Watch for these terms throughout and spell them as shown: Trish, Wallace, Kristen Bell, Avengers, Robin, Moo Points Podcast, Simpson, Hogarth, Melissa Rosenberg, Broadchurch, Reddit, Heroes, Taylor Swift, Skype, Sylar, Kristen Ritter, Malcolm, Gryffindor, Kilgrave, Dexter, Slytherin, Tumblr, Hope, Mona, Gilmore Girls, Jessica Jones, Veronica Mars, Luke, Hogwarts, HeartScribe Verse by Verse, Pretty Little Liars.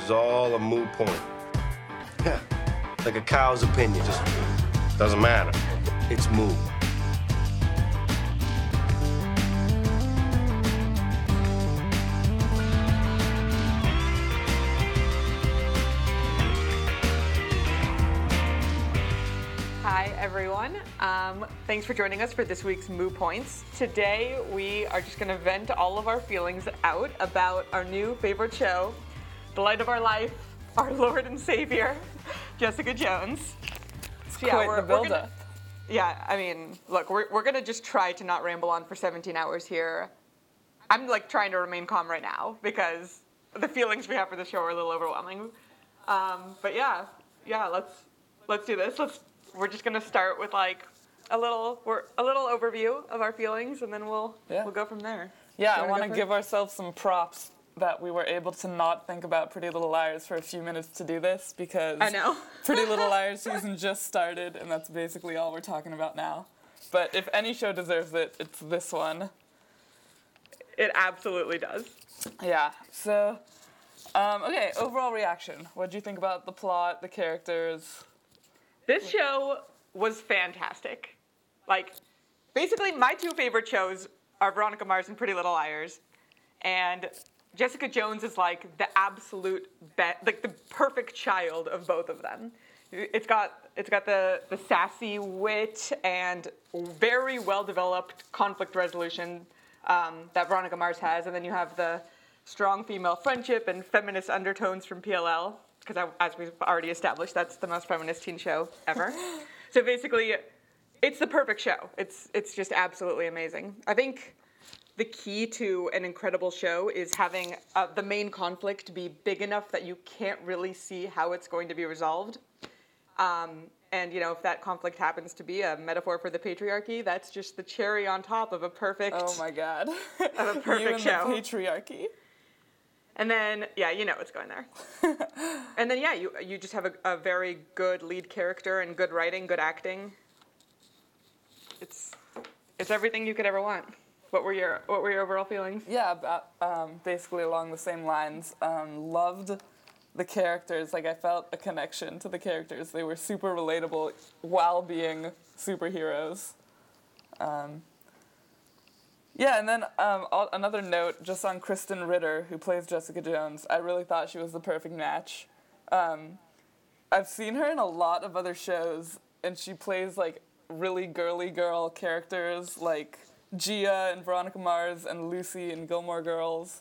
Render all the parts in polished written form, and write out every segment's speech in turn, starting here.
It's all a moot point. Yeah, like a cow's opinion. Just doesn't matter. It's moot. Hi, everyone. Thanks for joining us for this week's Moo Points. Today, we are just going to vent all of our feelings out about our new favorite show, the light of our life, our Lord and Savior, Jessica Jones. So, yeah, quite the build-up. Yeah, I mean, look, we're going to just try to not ramble on for 17 hours here. I'm, like, trying to remain calm right now because the feelings we have for the show are a little overwhelming. But, yeah, let's do this. We're just gonna start with like a little overview of our feelings, and then we'll go from there. Yeah, I want to give ourselves some props that we were able to not think about Pretty Little Liars for a few minutes to do this, because I know Pretty Little Liars season just started, and that's basically all we're talking about now. But if any show deserves it, it's this one. It absolutely does. Yeah. So, okay. Overall reaction. What did you think about the plot, the characters? This show was fantastic. Like, basically, my two favorite shows are Veronica Mars and Pretty Little Liars, and Jessica Jones is like the absolute best, like the perfect child of both of them. It's got the sassy wit and very well-developed conflict resolution that Veronica Mars has, and then you have the strong female friendship and feminist undertones from PLL. Because as we've already established, that's the most feminist teen show ever. So basically, it's the perfect show. It's just absolutely amazing. I think the key to an incredible show is having the main conflict be big enough that you can't really see how it's going to be resolved. And, you know, if that conflict happens to be a metaphor for the patriarchy, that's just the cherry on top of a perfect... Oh, my God. Of a perfect you and show. The patriarchy. And then, yeah, you know it's going there. And then, yeah, you just have a very good lead character and good writing, good acting. It's everything you could ever want. What were your overall feelings? Yeah, about, basically along the same lines. Loved the characters. Like, I felt a connection to the characters. They were super relatable while being superheroes. Yeah, and then another note just on Kristen Ritter, who plays Jessica Jones. I really thought she was the perfect match. I've seen her in a lot of other shows, and she plays, like, really girly girl characters, like Gia in Veronica Mars and Lucy in Gilmore Girls.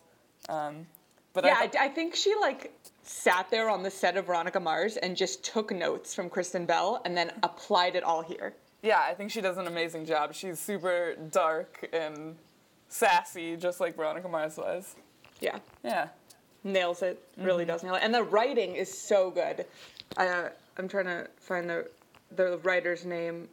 I think she, like, sat there on the set of Veronica Mars and just took notes from Kristen Bell and then applied it all here. Yeah, I think she does an amazing job. She's super dark and sassy, just like Veronica Mars was. Yeah. Nails it. Really does nail it. And the writing is so good. I'm trying to find the writer's name.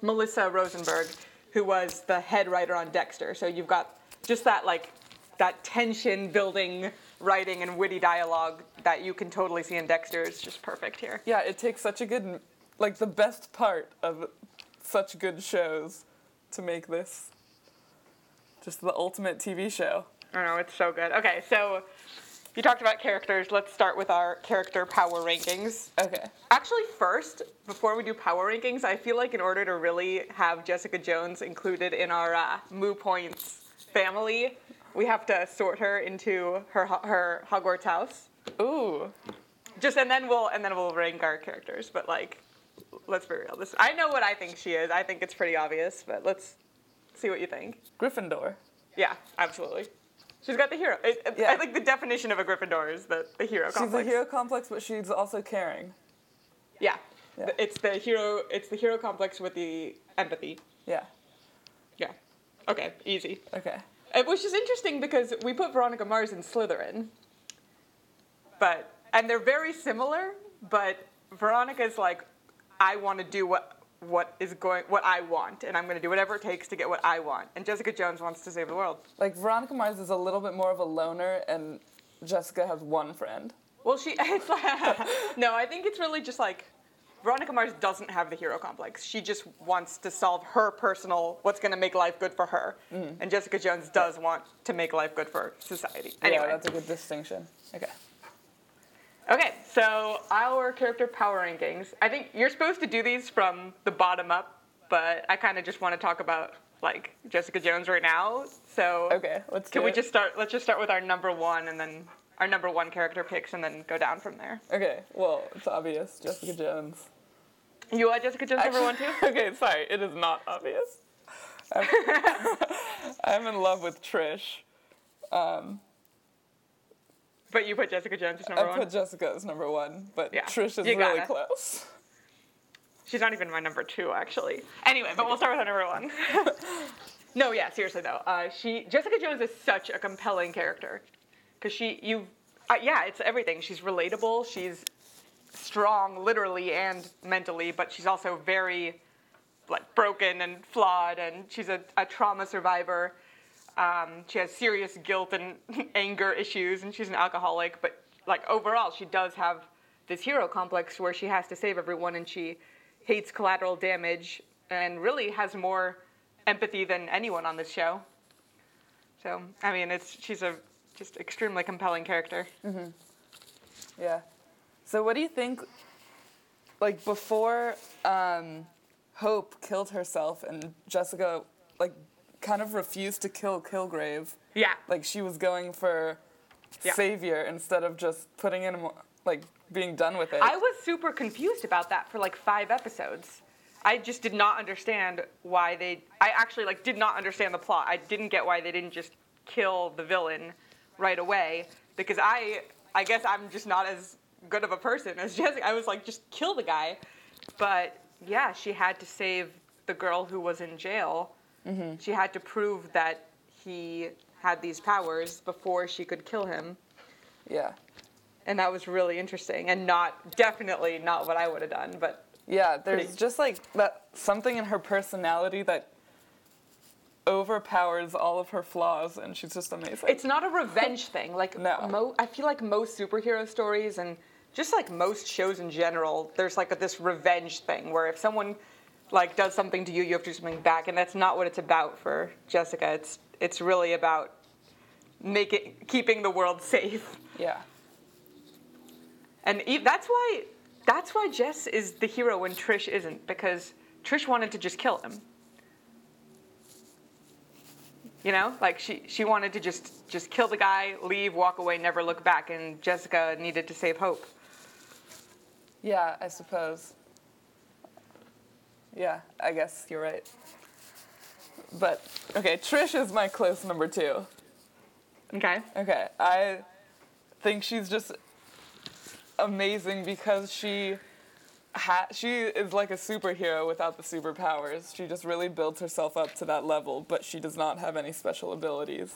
Melissa Rosenberg, who was the head writer on Dexter. So you've got just that, like, that tension-building writing and witty dialogue that you can totally see in Dexter is just perfect here. Yeah, it takes such a good... Like, the best part of such good shows to make this just the ultimate TV show. I know, it's so good. Okay, so you talked about characters. Let's start with our character power rankings. Okay. Actually, first, before we do power rankings, I feel like in order to really have Jessica Jones included in our Moo Points family, we have to sort her into her Hogwarts house. Ooh. And then we'll rank our characters, but like. Let's be real. I know what I think she is. I think it's pretty obvious, but let's see what you think. Gryffindor. Yeah, absolutely. She's got the hero. I think the definition of a Gryffindor is the hero complex. She's the hero complex, but she's also caring. Yeah. It's the hero complex with the empathy. Yeah. Okay, easy. Okay. Which is interesting because we put Veronica Mars in Slytherin, and they're very similar, but Veronica's like, I want to do what I want, and I'm going to do whatever it takes to get what I want. And Jessica Jones wants to save the world. Like, Veronica Mars is a little bit more of a loner, and Jessica has one friend. Well, no, I think it's really just like Veronica Mars doesn't have the hero complex. She just wants to solve her personal, what's going to make life good for her. Mm. And Jessica Jones does want to make life good for society. Anyway, that's a good distinction. Okay. Okay, so our character power rankings. I think you're supposed to do these from the bottom up, but I kind of just want to talk about like Jessica Jones right now. So okay, let's just start with our number one, and then our number one character picks, and then go down from there. Okay, well, it's obvious, Jessica Jones. You want Jessica Jones number one too? Okay, sorry, it is not obvious. I'm in love with Trish. But you put Jessica Jones as number one? I put Jessica as number one, but yeah, Trish is really close. She's not even my number two, actually. Anyway, but we'll start with her number one. No, yeah, seriously, though. Jessica Jones is such a compelling character. Because it's everything. She's relatable, she's strong, literally and mentally, but she's also very, like, broken and flawed, and she's a trauma survivor. She has serious guilt and anger issues, and she's an alcoholic, but, like, overall, she does have this hero complex where she has to save everyone, and she hates collateral damage and really has more empathy than anyone on this show. So, I mean, she's a just extremely compelling character. Mm-hmm. Yeah. So what do you think, like, before Hope killed herself and Jessica, like, kind of refused to kill Kilgrave. Yeah. Like, she was going for Savior instead of just putting in, like, being done with it. I was super confused about that for, like, 5 episodes. I just did not understand why I actually, like, did not understand the plot. I didn't get why they didn't just kill the villain right away. Because I guess I'm just not as good of a person as Jessica. I was like, just kill the guy. But, yeah, she had to save the girl who was in jail. Mm-hmm. She had to prove that he had these powers before she could kill him. Yeah. And that was really interesting, and definitely not what I would have done, but... Yeah, there's just, like, that something in her personality that overpowers all of her flaws, and she's just amazing. It's not a revenge thing. Like, no. I feel like most superhero stories and just, like, most shows in general, there's, like, this revenge thing where if someone... like, does something to you, you have to do something back, and that's not what it's about for Jessica. It's really about keeping the world safe. Yeah. And that's why Jess is the hero when Trish isn't, because Trish wanted to just kill him. You know? Like, she wanted to just kill the guy, leave, walk away, never look back, and Jessica needed to save Hope. Yeah, I suppose. Yeah, I guess you're right. But, okay, Trish is my close number two. Okay, I think she's just amazing because she is like a superhero without the superpowers. She just really builds herself up to that level, but she does not have any special abilities.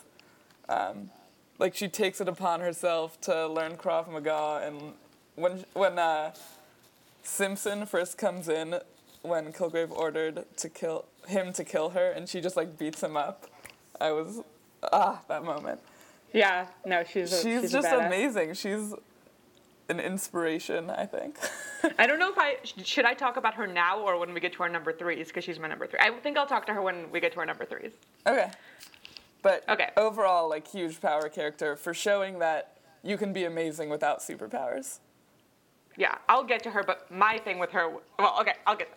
Like, she takes it upon herself to learn Krav Maga, and when Simpson first comes in, when Kilgrave ordered him to kill her, and she just, like, beats him up. I was, that moment. Yeah, no, she's just amazing. She's an inspiration, I think. I don't know if should I talk about her now or when we get to our number threes, because she's my number three. I think I'll talk to her when we get to our number threes. Okay. But overall, like, huge power character for showing that you can be amazing without superpowers. Yeah, I'll get to her, but my thing with her... Well, okay, I'll get...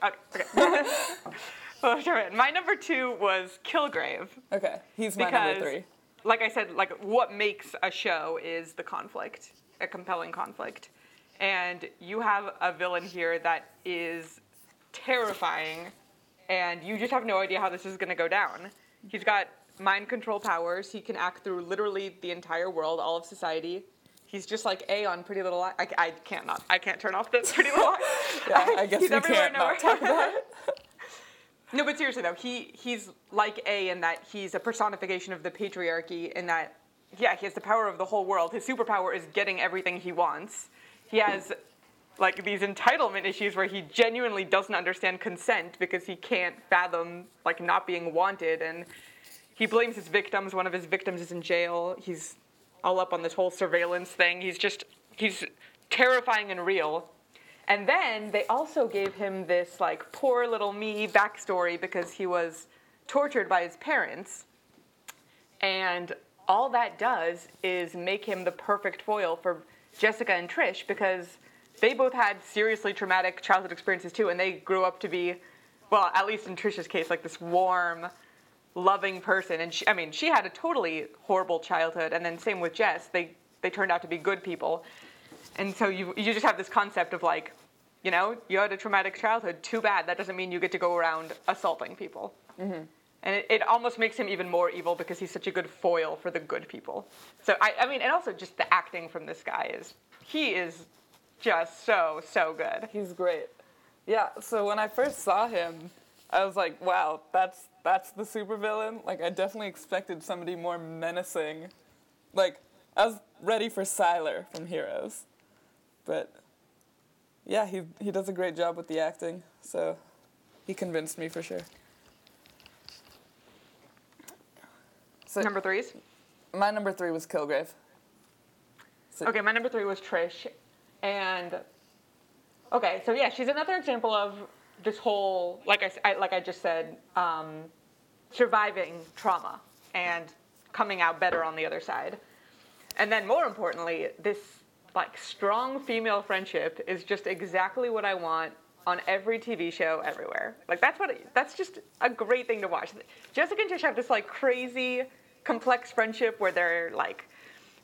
Okay. My number two was Kilgrave. Okay, he's my number three. Like I said, like, what makes a show is the conflict, a compelling conflict. And you have a villain here that is terrifying, and you just have no idea how this is going to go down. He's got mind control powers. He can act through literally the entire world, all of society. He's just like A on Pretty Little Liars. I can't turn off this Pretty Little Liars. Yeah, I guess you can't not talk about it. No, but seriously though, he's like A in that he's a personification of the patriarchy. In that, he has the power of the whole world. His superpower is getting everything he wants. He has like these entitlement issues where he genuinely doesn't understand consent because he can't fathom like not being wanted, and he blames his victims. One of his victims is in jail. He's all up on this whole surveillance thing. He's terrifying and real. And then they also gave him this, like, poor little me backstory because he was tortured by his parents. And all that does is make him the perfect foil for Jessica and Trish, because they both had seriously traumatic childhood experiences too, and they grew up to be, well, at least in Trish's case, like this warm, loving person. And she, I mean, she had a totally horrible childhood, and then same with Jess. They turned out to be good people. And so you just have this concept of like, you know, you had a traumatic childhood. Too bad. That doesn't mean you get to go around assaulting people. Mm-hmm. And it almost makes him even more evil because he's such a good foil for the good people. So, I mean, and also just the acting from this guy he is just so, so good. He's great. Yeah, so when I first saw him, I was like, wow, that's the supervillain. Like, I definitely expected somebody more menacing. Like, I was ready for Sylar from Heroes. But, yeah, he does a great job with the acting. So, he convinced me for sure. So number threes? My number three was Kilgrave. So okay, my number three was Trish. And, okay, so yeah, she's another example of this whole, like I just said, surviving trauma and coming out better on the other side. And then more importantly, this like strong female friendship is just exactly what I want on every TV show everywhere. Like that's just a great thing to watch. Jessica and Trish have this like crazy, complex friendship where they're like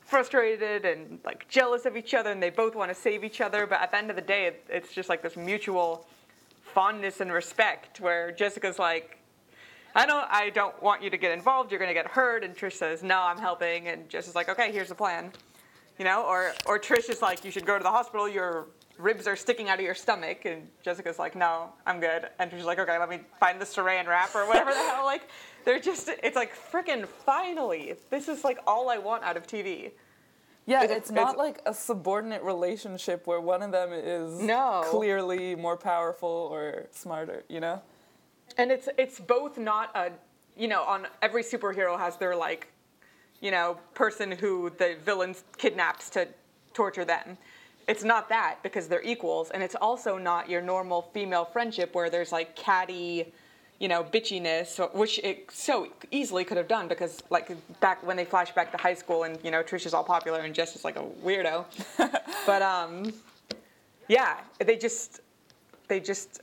frustrated and like jealous of each other, and they both want to save each other. But at the end of the day, it's just like this mutual fondness and respect where Jessica's like, I don't want you to get involved. You're going to get hurt. And Trish says, no, I'm helping. And Jessica's like, okay, here's the plan. You know, or Trish is like, you should go to the hospital. Your ribs are sticking out of your stomach. And Jessica's like, no, I'm good. And Trish's like, okay, let me find the saran wrap or whatever the hell. Like, they're just, it's like, frickin' finally. This is like all I want out of TV. Yeah, it's not like a subordinate relationship where one of them is clearly more powerful or smarter, you know? And it's both not a, you know, on every superhero has their, like, you know, person who the villain kidnaps to torture them. It's not that because they're equals. And it's also not your normal female friendship where there's, like, catty, you know, bitchiness, which it so easily could have done because, like, back when they flash back to high school and, you know, Trish is all popular and Jess is, like, a weirdo. But, yeah, they just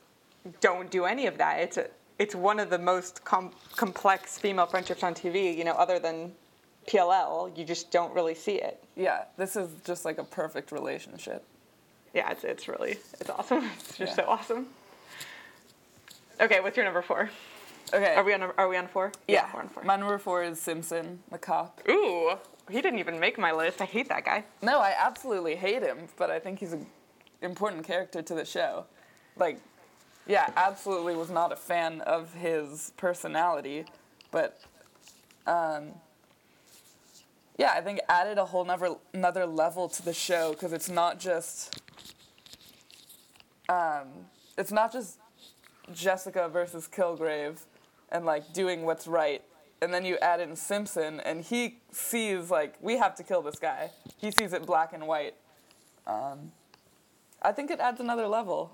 don't do any of that. It's one of the most complex female friendships on TV, you know, other than PLL. You just don't really see it. Yeah, this is just like a perfect relationship. Yeah, it's really awesome. It's just so awesome. Okay, what's your number four? Okay. Are we on four? Yeah, we're on four. My number four is Simpson, the cop. Ooh, he didn't even make my list. I hate that guy. No, I absolutely hate him, but I think he's an important character to the show. Like, yeah, absolutely was not a fan of his personality, but, yeah, I think added a whole another level to the show because it's not just Jessica versus Kilgrave and, like, doing what's right, and then you add in Simpson, and he sees, like, we have to kill this guy. He sees it black and white. I think it adds another level.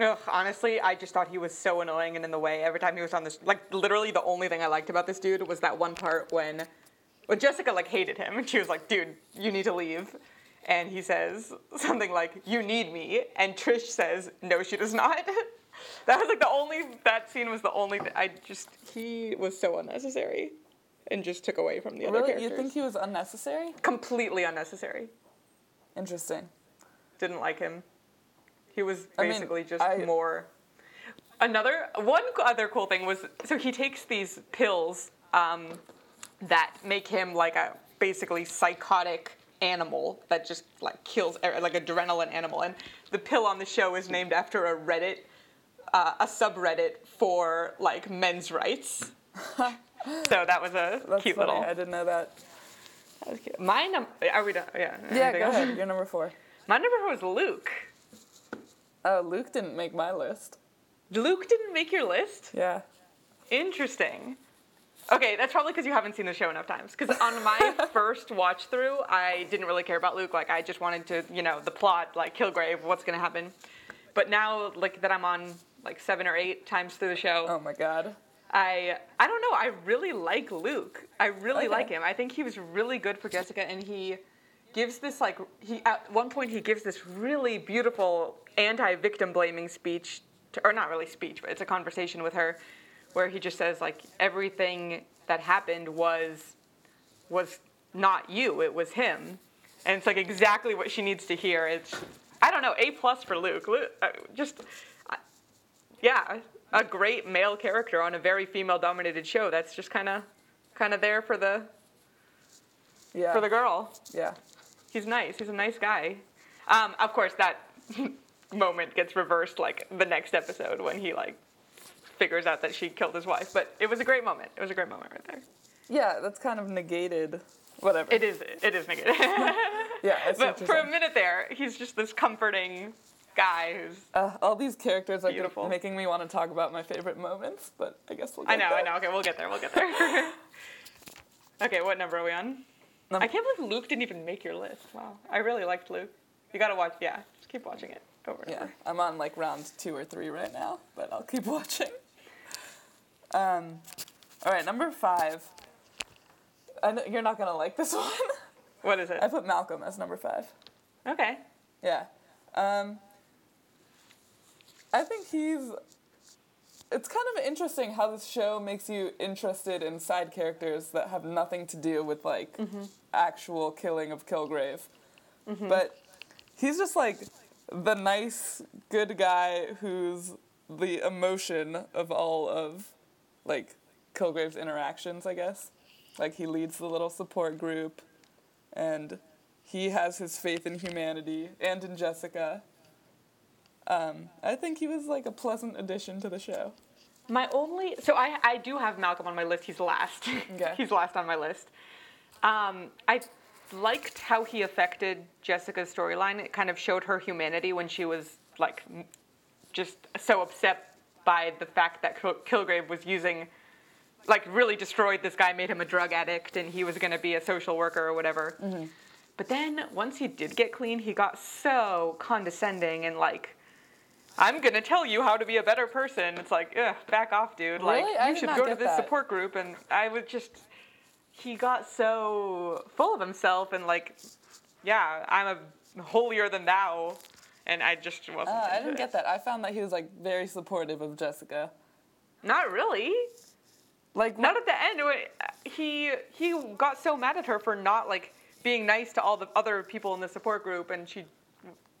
Ugh, honestly, I just thought he was so annoying and in the way every time he was on this. Like, literally the only thing I liked about this dude was that one part when Jessica, like, hated him. And she was like, dude, you need to leave. And he says something like, you need me. And Trish says, no, she does not. That was, like, that scene was the only thing. He was so unnecessary and just took away from the other characters. You think he was unnecessary? Completely unnecessary. Interesting. Didn't like him. He was basically more. One other cool thing was, so he takes these pills that make him like a basically psychotic animal that just like kills, like adrenaline animal. And the pill on the show is named after a Reddit, a subreddit for like men's rights. So that was that's cute funny. Little. I didn't know that. That was cute. My number, are we done? Yeah, go ahead. Your number four. My number four was Luke. Oh, Luke didn't make my list. Luke didn't make your list? Yeah. Interesting. Okay, that's probably because you haven't seen the show enough times. Because on my first watch through, I didn't really care about Luke. Like, I just wanted to, you know, the plot, like, Kilgrave, what's going to happen. But now, like, that I'm on, like, 7 or 8 times through the show. Oh, my God. I don't know. I really like Luke. I really like him. I think he was really good for Jessica, and he... gives this, like, at one point he gives this really beautiful anti-victim blaming speech, or not really speech, but it's a conversation with her, where he just says, like, everything that happened was not you, it was him. And it's, like, exactly what she needs to hear. It's, I don't know, A+ for Luke. Luke, a great male character on a very female-dominated show. That's just kind of there for the... Yeah. For the girl. Yeah. He's nice. He's a nice guy. Of course, that moment gets reversed, like, the next episode when he, like, figures out that she killed his wife. But it was a great moment. It was a great moment right there. Yeah, that's kind of negated. Whatever. It is negated. Yeah. But for a minute there, he's just this comforting guy who's all these characters are beautiful. Making me want to talk about my favorite moments, but I guess we'll get there. I know. Okay, we'll get there. Okay, what number are we on? I can't believe Luke didn't even make your list. Wow. I really liked Luke. You gotta watch, just keep watching it over and over. I'm on like round 2 or 3 right now, but I'll keep watching. All right, number 5. I know you're not gonna like this one. What is it? I put Malcolm as number 5. Okay. Yeah. I think it's kind of interesting how this show makes you interested in side characters that have nothing to do with, like, actual killing of Kilgrave. Mm-hmm. But he's just, like, the nice, good guy who's the emotion of all of, like, Kilgrave's interactions, I guess. Like, he leads the little support group, and he has his faith in humanity and in Jessica. I think he was, like, a pleasant addition to the show. I do have Malcolm on my list. He's last. Okay. He's last on my list. I liked how he affected Jessica's storyline. It kind of showed her humanity when she was, like, just so upset by the fact that Kilgrave was using, like, really destroyed this guy, made him a drug addict, and he was going to be a social worker or whatever. Mm-hmm. But then, once he did get clean, he got so condescending and, like, I'm going to tell you how to be a better person. It's like, ugh, back off, dude. Really? Like, you should go to this support group. And I was just, he got so full of himself and like, yeah, I'm a holier than thou. And I just wasn't. I didn't get that. I found that he was like very supportive of Jessica. Not really. Like, not at the end. He got so mad at her for not like being nice to all the other people in the support group. And she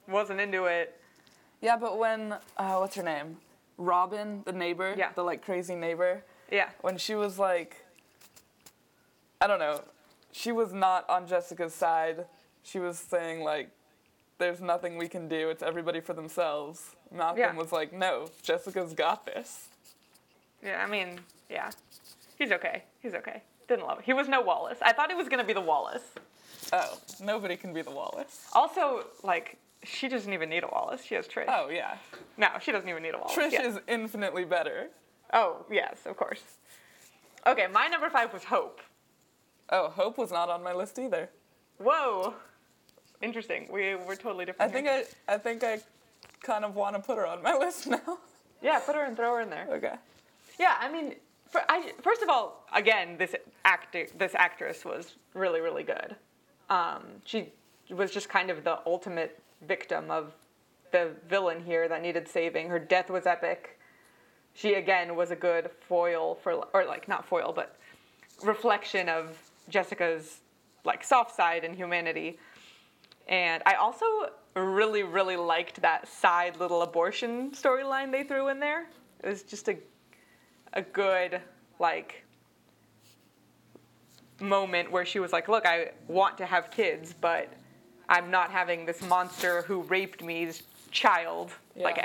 wasn't into it. Yeah, but when, what's her name? Robin, the neighbor, the, like, crazy neighbor. Yeah. When she was, like, I don't know, she was not on Jessica's side. She was saying, like, there's nothing we can do. It's everybody for themselves. Malcolm was like, no, Jessica's got this. Yeah, I mean, yeah. He's okay. Didn't love it. He was no Wallace. I thought he was going to be the Wallace. Oh, nobody can be the Wallace. Also, like... She doesn't even need a Wallace. She has Trish. Oh, yeah. No, she doesn't even need a Wallace. Trish is infinitely better. Oh, yes, of course. Okay, my number 5 was Hope. Oh, Hope was not on my list either. Whoa. Interesting. We're totally different. I think I kind of want to put her on my list now. Yeah, put her and throw her in there. Okay. Yeah, I mean, first of all, again, this actress was really, really good. She was just kind of the ultimate victim of the villain here that needed saving. Her death was epic. She, again, was a good foil for, or, like, not foil, but reflection of Jessica's, like, soft side and humanity. And I also really, really liked that side little abortion storyline they threw in there. It was just a good, like, moment where she was like, look, I want to have kids, but I'm not having this monster who raped me's child. Yeah. Like,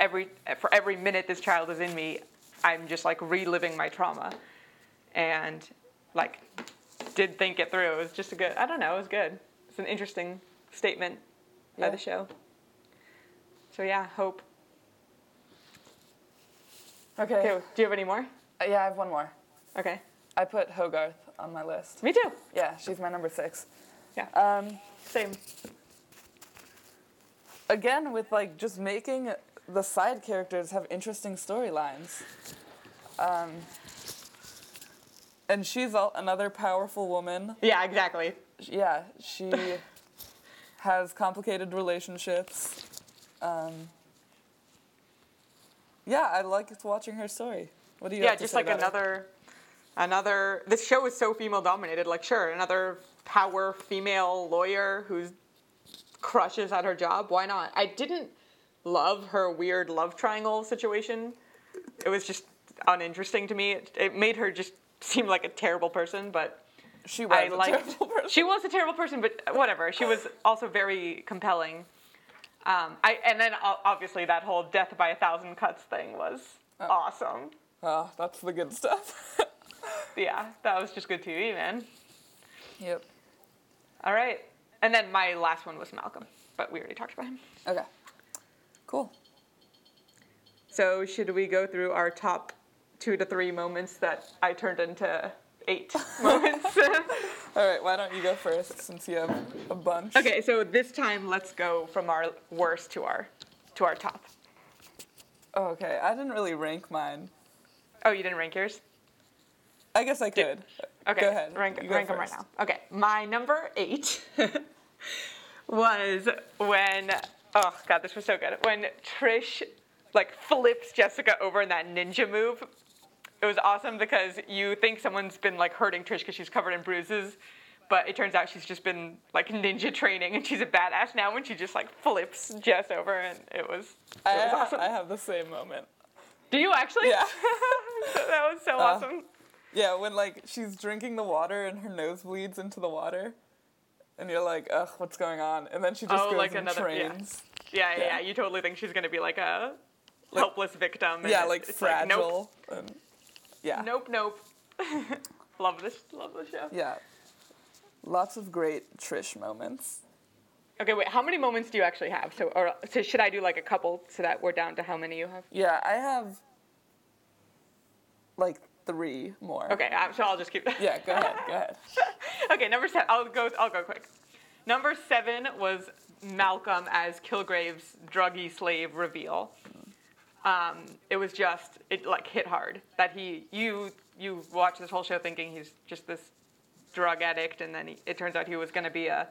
for every minute this child is in me, I'm just, like, reliving my trauma. And, like, did think it through. It was just it was good. It's an interesting statement by the show. So, yeah, Hope. Okay. Do you have any more? Yeah, I have one more. Okay. I put Hogarth on my list. Me too. Yeah, she's my number 6. Yeah. Same. Again, with, like, just making the side characters have interesting storylines. And she's another powerful woman. Yeah, exactly. Yeah, she has complicated relationships. Yeah, I liked watching her story. What do you have to say about it? Another, this show is so female dominated, like sure, another power female lawyer who crushes at her job, why not? I didn't love her weird love triangle situation. It was just uninteresting to me. It made her just seem like a terrible person, but she was terrible person. She was a terrible person, but whatever. She was also very compelling. And then obviously that whole death by a thousand cuts thing was awesome. Oh, that's the good stuff. Yeah, that was just good TV, man. Yep. All right. And then my last one was Malcolm, but we already talked about him. Okay. Cool. So should we go through our top 2 to 3 moments that I turned into 8 moments? All right, why don't you go first since you have a bunch? Okay, so this time let's go from our worst to our top. Okay, I didn't really rank mine. Oh, you didn't rank yours? I guess I could. Okay, go ahead. Rank them right now. Okay, my number 8 was when, oh God, this was so good. When Trish, flips Jessica over in that ninja move. It was awesome because you think someone's been, hurting Trish because she's covered in bruises, but it turns out she's just been, ninja training, and she's a badass now when she just, flips Jess over, and it was awesome. I have the same moment. Do you actually? Yeah. That was so awesome. Yeah, when, she's drinking the water and her nose bleeds into the water. And you're like, ugh, what's going on? And then she just goes and trains. Yeah. Yeah. You totally think she's going to be, a helpless victim. And yeah, fragile. Nope. And, yeah. Nope. Love this show. Yeah. Lots of great Trish moments. Okay, wait, how many moments do you actually have? So should I do, a couple so that we're down to how many you have? Yeah, I have, 3 more. Okay, so I'll just keep that. Yeah, go ahead. Okay, number 7. I'll go quick. Number 7 was Malcolm as Kilgrave's druggy slave reveal. It was just it hit hard that you watch this whole show thinking he's just this drug addict, and then it turns out he was going to be a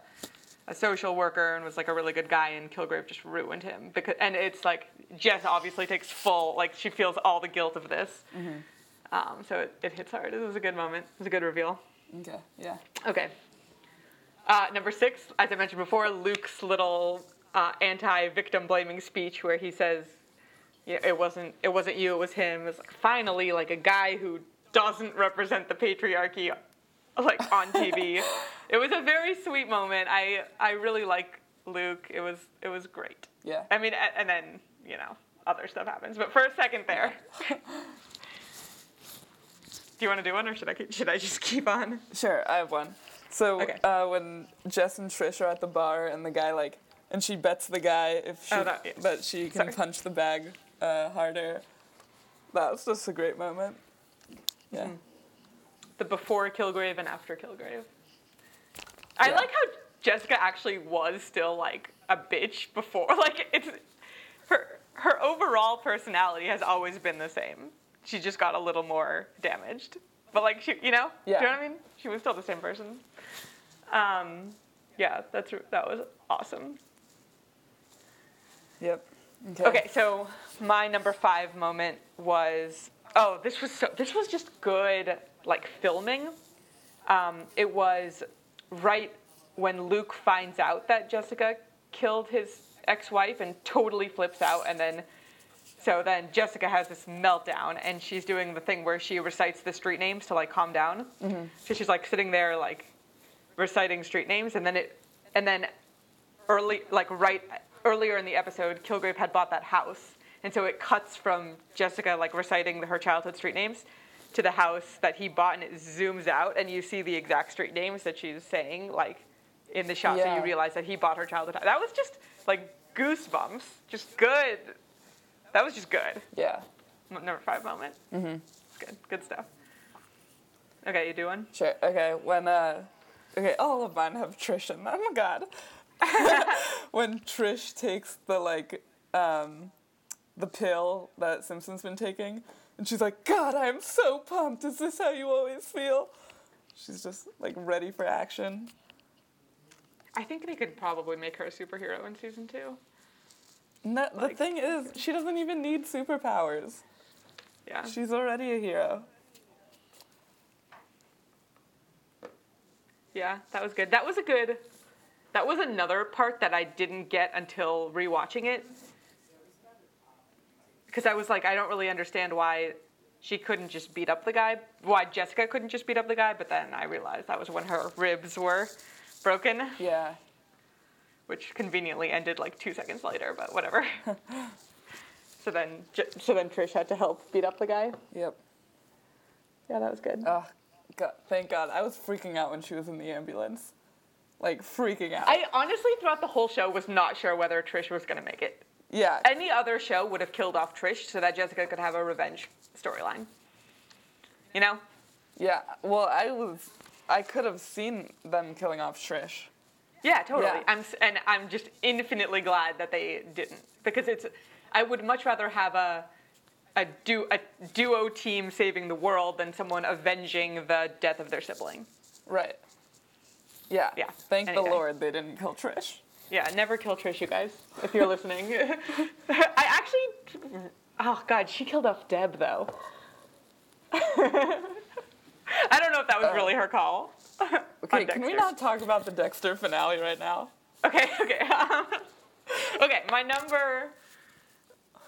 social worker and was a really good guy, and Kilgrave just ruined him and it's Jess obviously takes full she feels all the guilt of this. Mm-hmm. So it hits hard. It was a good moment. It was a good reveal. Okay, yeah. Okay. Number 6, as I mentioned before, Luke's little anti-victim blaming speech where he says, "Yeah, it wasn't you, it was him." It's finally a guy who doesn't represent the patriarchy on TV. It was a very sweet moment. I really like Luke. It was great. Yeah. I mean, and then, other stuff happens, but for a second there. Do you want to do one, or should I just keep on? Sure, I have one. So okay. When Jess and Trish are at the bar, and the guy and she bets the guy that she can punch the bag harder. That was just a great moment. Yeah. Mm-hmm. The before Kilgrave and after Kilgrave. I like how Jessica actually was still a bitch before. It's her overall personality has always been the same. She just got a little more damaged. But, she, Yeah. Do you know what I mean? She was still the same person. Yeah, that was awesome. Yep. Okay, so my number 5 moment was... Oh, this was just good, filming. It was right when Luke finds out that Jessica killed his ex-wife and totally flips out, and then... So then Jessica has this meltdown, and she's doing the thing where she recites the street names to calm down. Mm-hmm. So she's sitting there reciting street names, and then earlier in the episode, Kilgrave had bought that house, and so it cuts from Jessica reciting her childhood street names to the house that he bought, and it zooms out, and you see the exact street names that she's saying in the shot. Yeah. So you realize that he bought her childhood house. That was just goosebumps, just good. That was just good. Yeah. Number 5 moment. Mm-hmm. It's good. Good stuff. Okay, you do one? Sure. Okay, when... all of mine have Trish in them. Oh, God. When Trish takes the pill that Simpson's been taking, and she's like, "God, I'm so pumped. Is this how you always feel?" She's just, ready for action. I think they could probably make her a superhero in season 2. No, like, the thing is, she doesn't even need superpowers. Yeah. She's already a hero. Yeah, that was good. That was another part that I didn't get until rewatching it. Because I was like, I don't really understand why she couldn't just beat up the guy. Why Jessica couldn't just beat up the guy. But then I realized that was when her ribs were broken. Yeah. Which conveniently ended like 2 seconds later, but whatever. So then Trish had to help beat up the guy. Yep. Yeah, that was good. Oh, God, thank God. I was freaking out when she was in the ambulance. Like, freaking out. I honestly, throughout the whole show, was not sure whether Trish was going to make it. Yeah. Any other show would have killed off Trish so that Jessica could have a revenge storyline. You know? Yeah. Well, I could have seen them killing off Trish. Yeah, totally. Yeah. I'm just infinitely glad that they didn't, because I would much rather have a duo team saving the world than someone avenging the death of their sibling. Right. Yeah. Yeah. Thank the Lord they didn't kill Trish. Yeah, never kill Trish, you guys, if you're listening. Oh, God, she killed off Deb, though. I don't know if that was really her call. Okay, can we not talk about the Dexter finale right now? Okay. Okay, my number...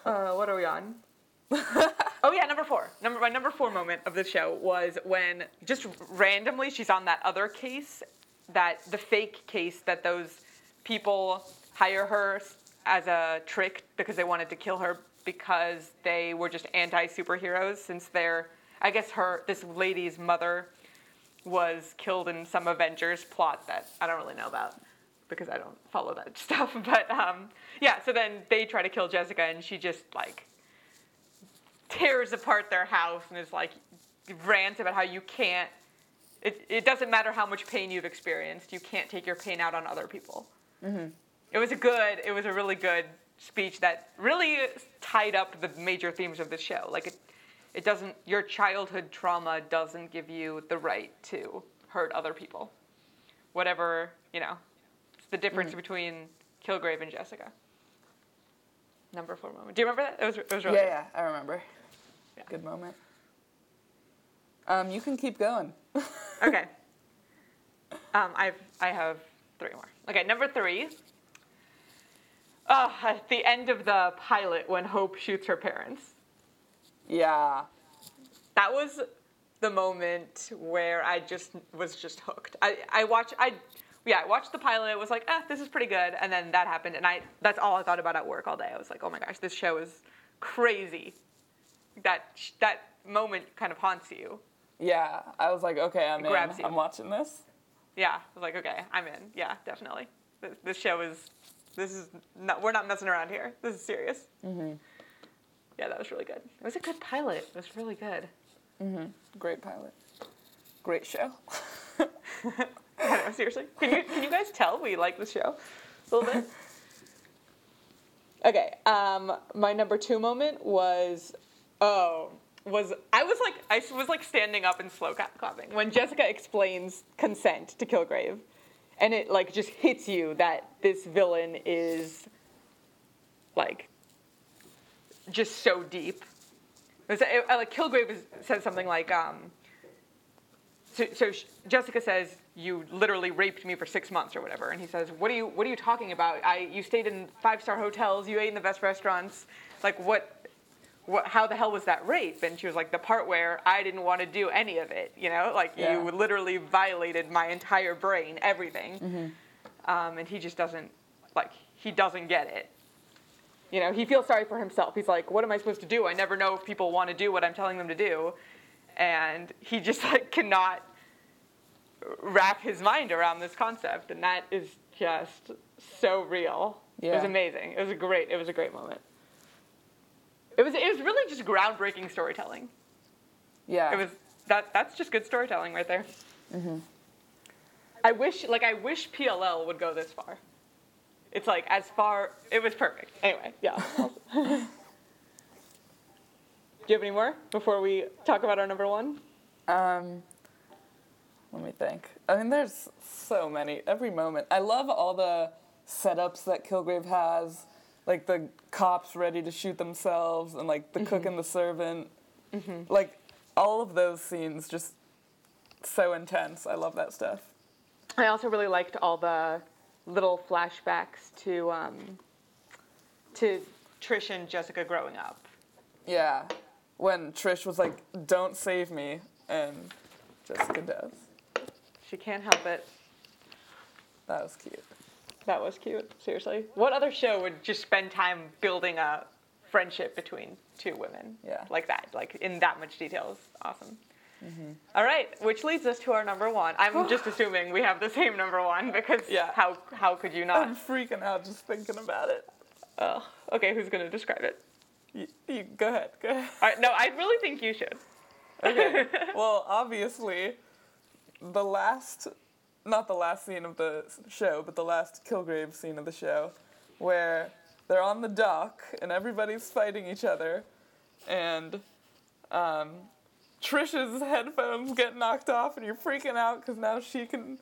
what are we on? Oh, yeah, number 4. My number 4 moment of the show was when, just randomly, she's on that other case, the fake case that those people hire her as a trick because they wanted to kill her because they were just anti-superheroes since they're... I guess this lady's mother was killed in some Avengers plot that I don't really know about because I don't follow that stuff. But, yeah, so then they try to kill Jessica, and she just, like, tears apart their house and is, like, rants about how you can't... It doesn't matter how much pain you've experienced. You can't take your pain out on other people. Mm-hmm. It was a really good speech that really tied up the major themes of the show. Like, it doesn't, your childhood trauma doesn't give you the right to hurt other people. Whatever, you know, it's the difference between Kilgrave and Jessica. Number 4 moment. Do you remember that? It was really good. Yeah, I remember. Yeah. Good moment. You can keep going. Okay. I have 3 more. Okay, number 3. At the end of the pilot when Hope shoots her parents. Yeah. That was the moment where I was hooked. I watched the pilot. It was like, this is pretty good. And then that happened. And that's all I thought about at work all day. I was like, oh my gosh, this show is crazy. That moment kind of haunts you. Yeah. I was like, okay, I'm in. I'm watching this. Yeah. I was like, okay, I'm in. Yeah, definitely. This show we're not messing around here. This is serious. Mm-hmm. Yeah, that was really good. It was a good pilot. It was really good. Mm-hmm. Great pilot. Great show. I know, seriously. Can you guys tell we like the show a little bit? Okay. My number 2 moment was standing up and slow clapping when Jessica explains consent to Kilgrave, and it like just hits you that this villain is like. Just so deep. Kilgrave says something like, Jessica says, you literally raped me for 6 months or whatever. And he says, what are you talking about? You stayed in 5-star hotels. You ate in the best restaurants. Like, how the hell was that rape? And she was like, the part where I didn't want to do any of it, you know? Like, yeah. You literally violated my entire brain, everything. Mm-hmm. And he just doesn't get it. You know, he feels sorry for himself. He's like, what am I supposed to do? I never know if people want to do what I'm telling them to do. And he just, like, cannot wrap his mind around this concept. And that is just so real. Yeah. It was amazing. It was a great moment. It was really just groundbreaking storytelling. Yeah. That's just good storytelling right there. Mm-hmm. I wish PLL would go this far. It's like, it was perfect. Anyway, yeah. Do you have any more before we talk about our number 1? Let me think. I mean, there's so many. Every moment. I love all the setups that Kilgrave has. Like, the cops ready to shoot themselves, and, like, the cook and the servant. Mm-hmm. Like, all of those scenes just so intense. I love that stuff. I also really liked all the little flashbacks to Trish and Jessica growing up. Yeah. When Trish was like, don't save me, and Jessica does. She can't help it. That was cute. That was cute, seriously. What other show would just spend time building a friendship between two women? Yeah. Like that, like in that much detail is awesome. Mm-hmm. All right, which leads us to our number one. I'm just assuming we have the same number one because how could you not? I'm freaking out just thinking about it. Oh, okay, who's going to describe it? You go ahead, go ahead. All right, no, I really think you should. Okay, well, obviously, not the last scene of the show, but the last Kilgrave scene of the show, where they're on the dock and everybody's fighting each other, and Trish's headphones get knocked off, and you're freaking out because now she can be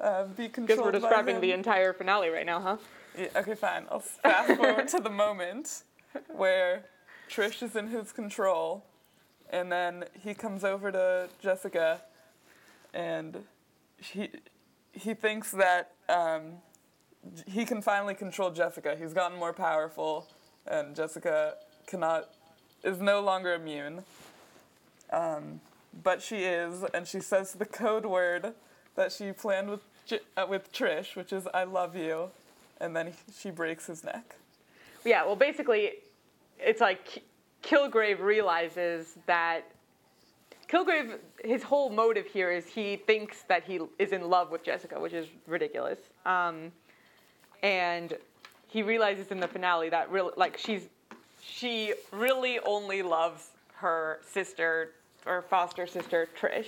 controlled by him. Guess we're describing the entire finale right now, huh? Yeah, okay, fine. I'll fast forward to the moment where Trish is in his control, and then he comes over to Jessica, and he thinks that he can finally control Jessica. He's gotten more powerful, and Jessica is no longer immune. But she is, and she says the code word that she planned with Trish, which is, I love you, and then she breaks his neck. Yeah, well, basically, it's like Kilgrave realizes that Kilgrave, his whole motive here is he thinks that he is in love with Jessica, which is ridiculous. And he realizes in the finale that she really only loves her sister or foster sister Trish,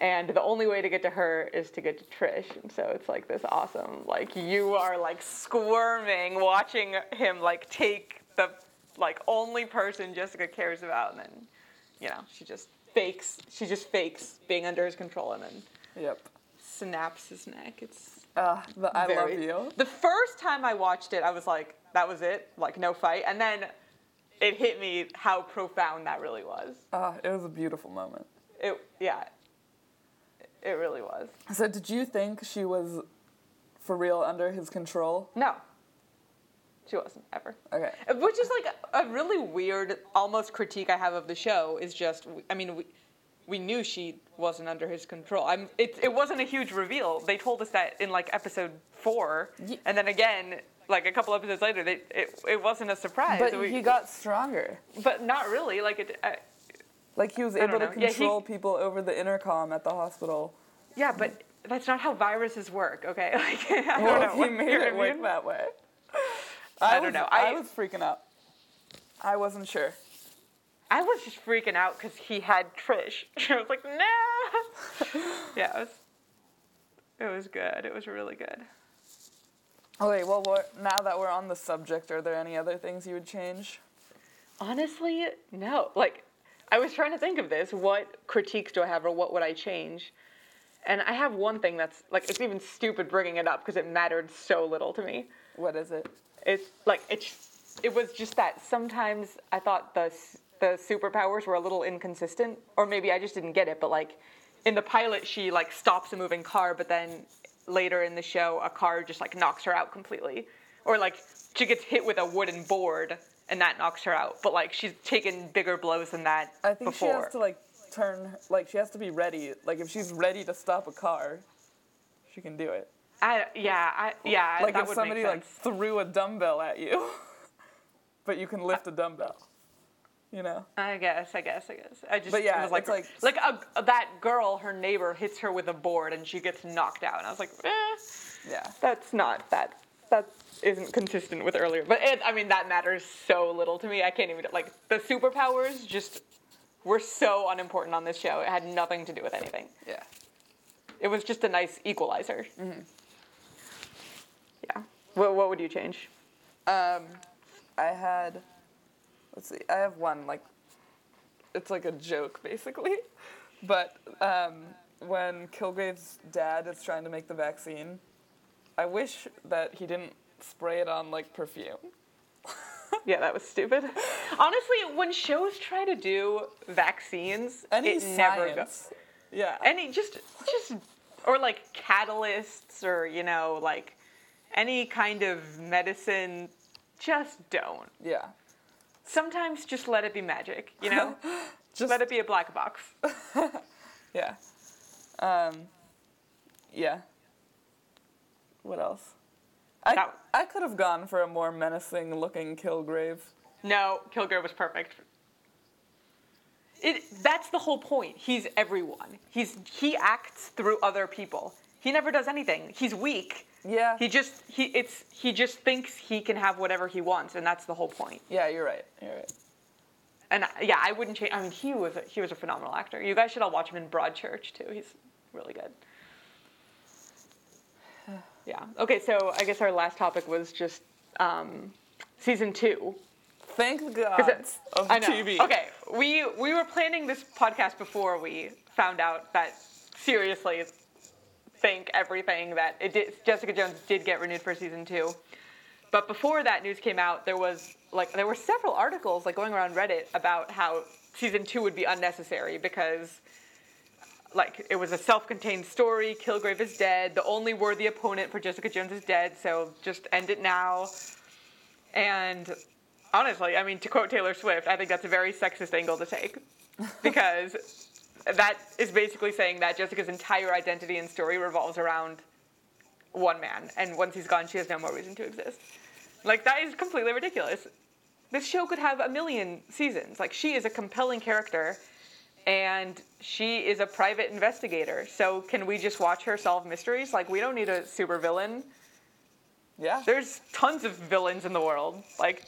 and the only way to get to her is to get to Trish. And so it's like this awesome, like, you are like squirming watching him like take the like only person Jessica cares about, and then, you know, she just fakes being under his control, and then snaps his neck. It's I love you. The first time I watched it, I was like, that was it, like no fight, and then it hit me how profound that really was. It was a beautiful moment. It really was. So did you think she was for real under his control? No. She wasn't, ever. Okay. Which is like a really weird, almost critique I have of the show is just, I mean, we knew she wasn't under his control. It wasn't a huge reveal. They told us that in like episode 4, and then again, like a couple episodes later, it wasn't a surprise. But he got stronger. But not really. Like he was able to control people over the intercom at the hospital. Yeah, but that's not how viruses work. Okay. Like, I don't know. He made it work that way. I don't know. I was freaking out. I wasn't sure. I was just freaking out because he had Trish. I was like, no. Yeah, it was good. It was really good. Okay, well, now that we're on the subject, are there any other things you would change? Honestly, no. Like, I was trying to think of this. What critiques do I have, or what would I change? And I have one thing that's, like, it's even stupid bringing it up because it mattered so little to me. What is it? It's, like, it was just that sometimes I thought the superpowers were a little inconsistent, or maybe I just didn't get it, but, like, in the pilot, she, like, stops a moving car, but then later in the show, a car just like knocks her out completely, or like she gets hit with a wooden board and that knocks her out. But like she's taken bigger blows than that. I think before. She has to like turn, like she has to be ready. Like if she's ready to stop a car, she can do it. Like that if would somebody make sense. Like threw a dumbbell at you, but you can lift a dumbbell. You know. I guess. I just. But yeah, was like that girl, her neighbor hits her with a board and she gets knocked out. And I was like, yeah, that's not that. That isn't consistent with earlier. But that matters so little to me. I can't even like the superpowers just were so unimportant on this show. It had nothing to do with anything. Yeah. It was just a nice equalizer. Mm-hmm. Yeah. What would you change? Let's see, I have one, like, it's like a joke, basically. But when Kilgrave's dad is trying to make the vaccine, I wish that he didn't spray it on like perfume. Yeah, that was stupid. Honestly, when shows try to do vaccines, never goes. Yeah. Any just or like catalysts or like any kind of medicine, just don't. Yeah. Sometimes just let it be magic, Just let it be a black box. Yeah. Yeah. What else? I could have gone for a more menacing-looking Kilgrave. No, Kilgrave was perfect. That's the whole point. He's everyone. He acts through other people. He never does anything. He's weak. Yeah. He just thinks he can have whatever he wants, and that's the whole point. Yeah, you're right. And I wouldn't change. I mean, he was a phenomenal actor. You guys should all watch him in Broadchurch too. He's really good. Yeah. Okay, so I guess our last topic was just season 2. Thank God of TV. Okay, we were planning this podcast before we found out that seriously, Jessica Jones did get renewed for season 2. But before that news came out, there were several articles going around Reddit about how season 2 would be unnecessary because. It was a self-contained story. Kilgrave is dead. The only worthy opponent for Jessica Jones is dead, so just end it now. And honestly, I mean, to quote Taylor Swift, I think that's a very sexist angle to take because that is basically saying that Jessica's entire identity and story revolves around one man, and once he's gone, she has no more reason to exist. That is completely ridiculous. This show could have a million seasons. She is a compelling character. And she is a private investigator. So can we just watch her solve mysteries? We don't need a super villain. Yeah. There's tons of villains in the world.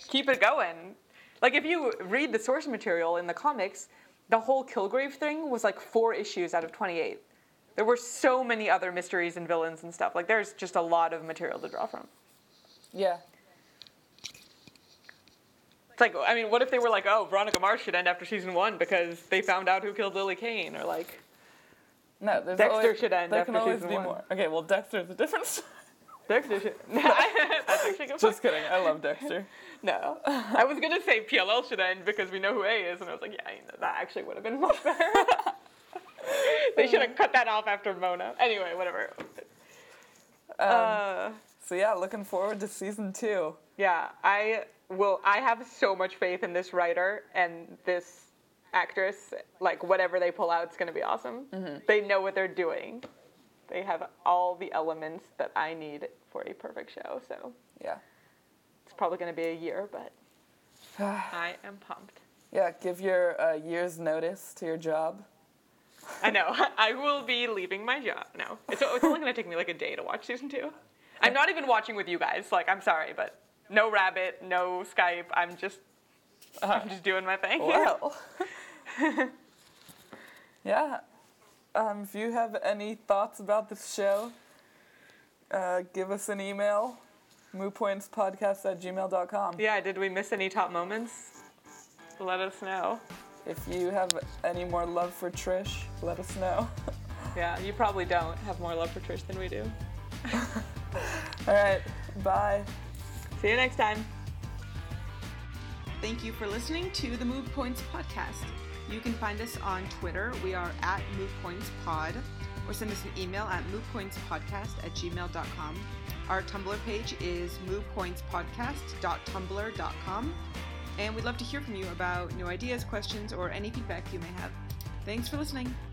Keep it going. If you read the source material in the comics, the whole Kilgrave thing was 4 issues out of 28. There were so many other mysteries and villains and stuff. There's just a lot of material to draw from. Yeah. I mean, what if they were Veronica Mars should end after season 1 because they found out who killed Lily Kane, or no, Dexter should end after season 1. More. Okay, well, Dexter's a different story. Dexter should. Just kidding. I love Dexter. No, I was gonna say PLL should end because we know who A is, and I was that actually would have been much better. They should have cut that off after Mona. Anyway, whatever. So yeah, looking forward to season 2. Yeah, I have so much faith in this writer and this actress. Whatever they pull out, it's going to be awesome. Mm-hmm. They know what they're doing. They have all the elements that I need for a perfect show. So yeah, it's probably going to be a year, but I am pumped. Yeah, give your year's notice to your job. I know. I will be leaving my job. No, it's only going to take me a day to watch season 2. I'm not even watching with you guys. I'm sorry, but. No Rabbit, no Skype. I'm just doing my thing. Well. Yeah. If you have any thoughts about this show, give us an email, moopointspodcast@gmail.com. Yeah, did we miss any top moments? Let us know. If you have any more love for Trish, let us know. Yeah, you probably don't have more love for Trish than we do. All right, bye. See you next time. Thank you for listening to the Moo Points Podcast. You can find us on Twitter. We are at @MooPointsPod, or send us an email at moopointspodcast@gmail.com. Our Tumblr page is moopointspodcast.tumblr.com. And we'd love to hear from you about new ideas, questions, or any feedback you may have. Thanks for listening.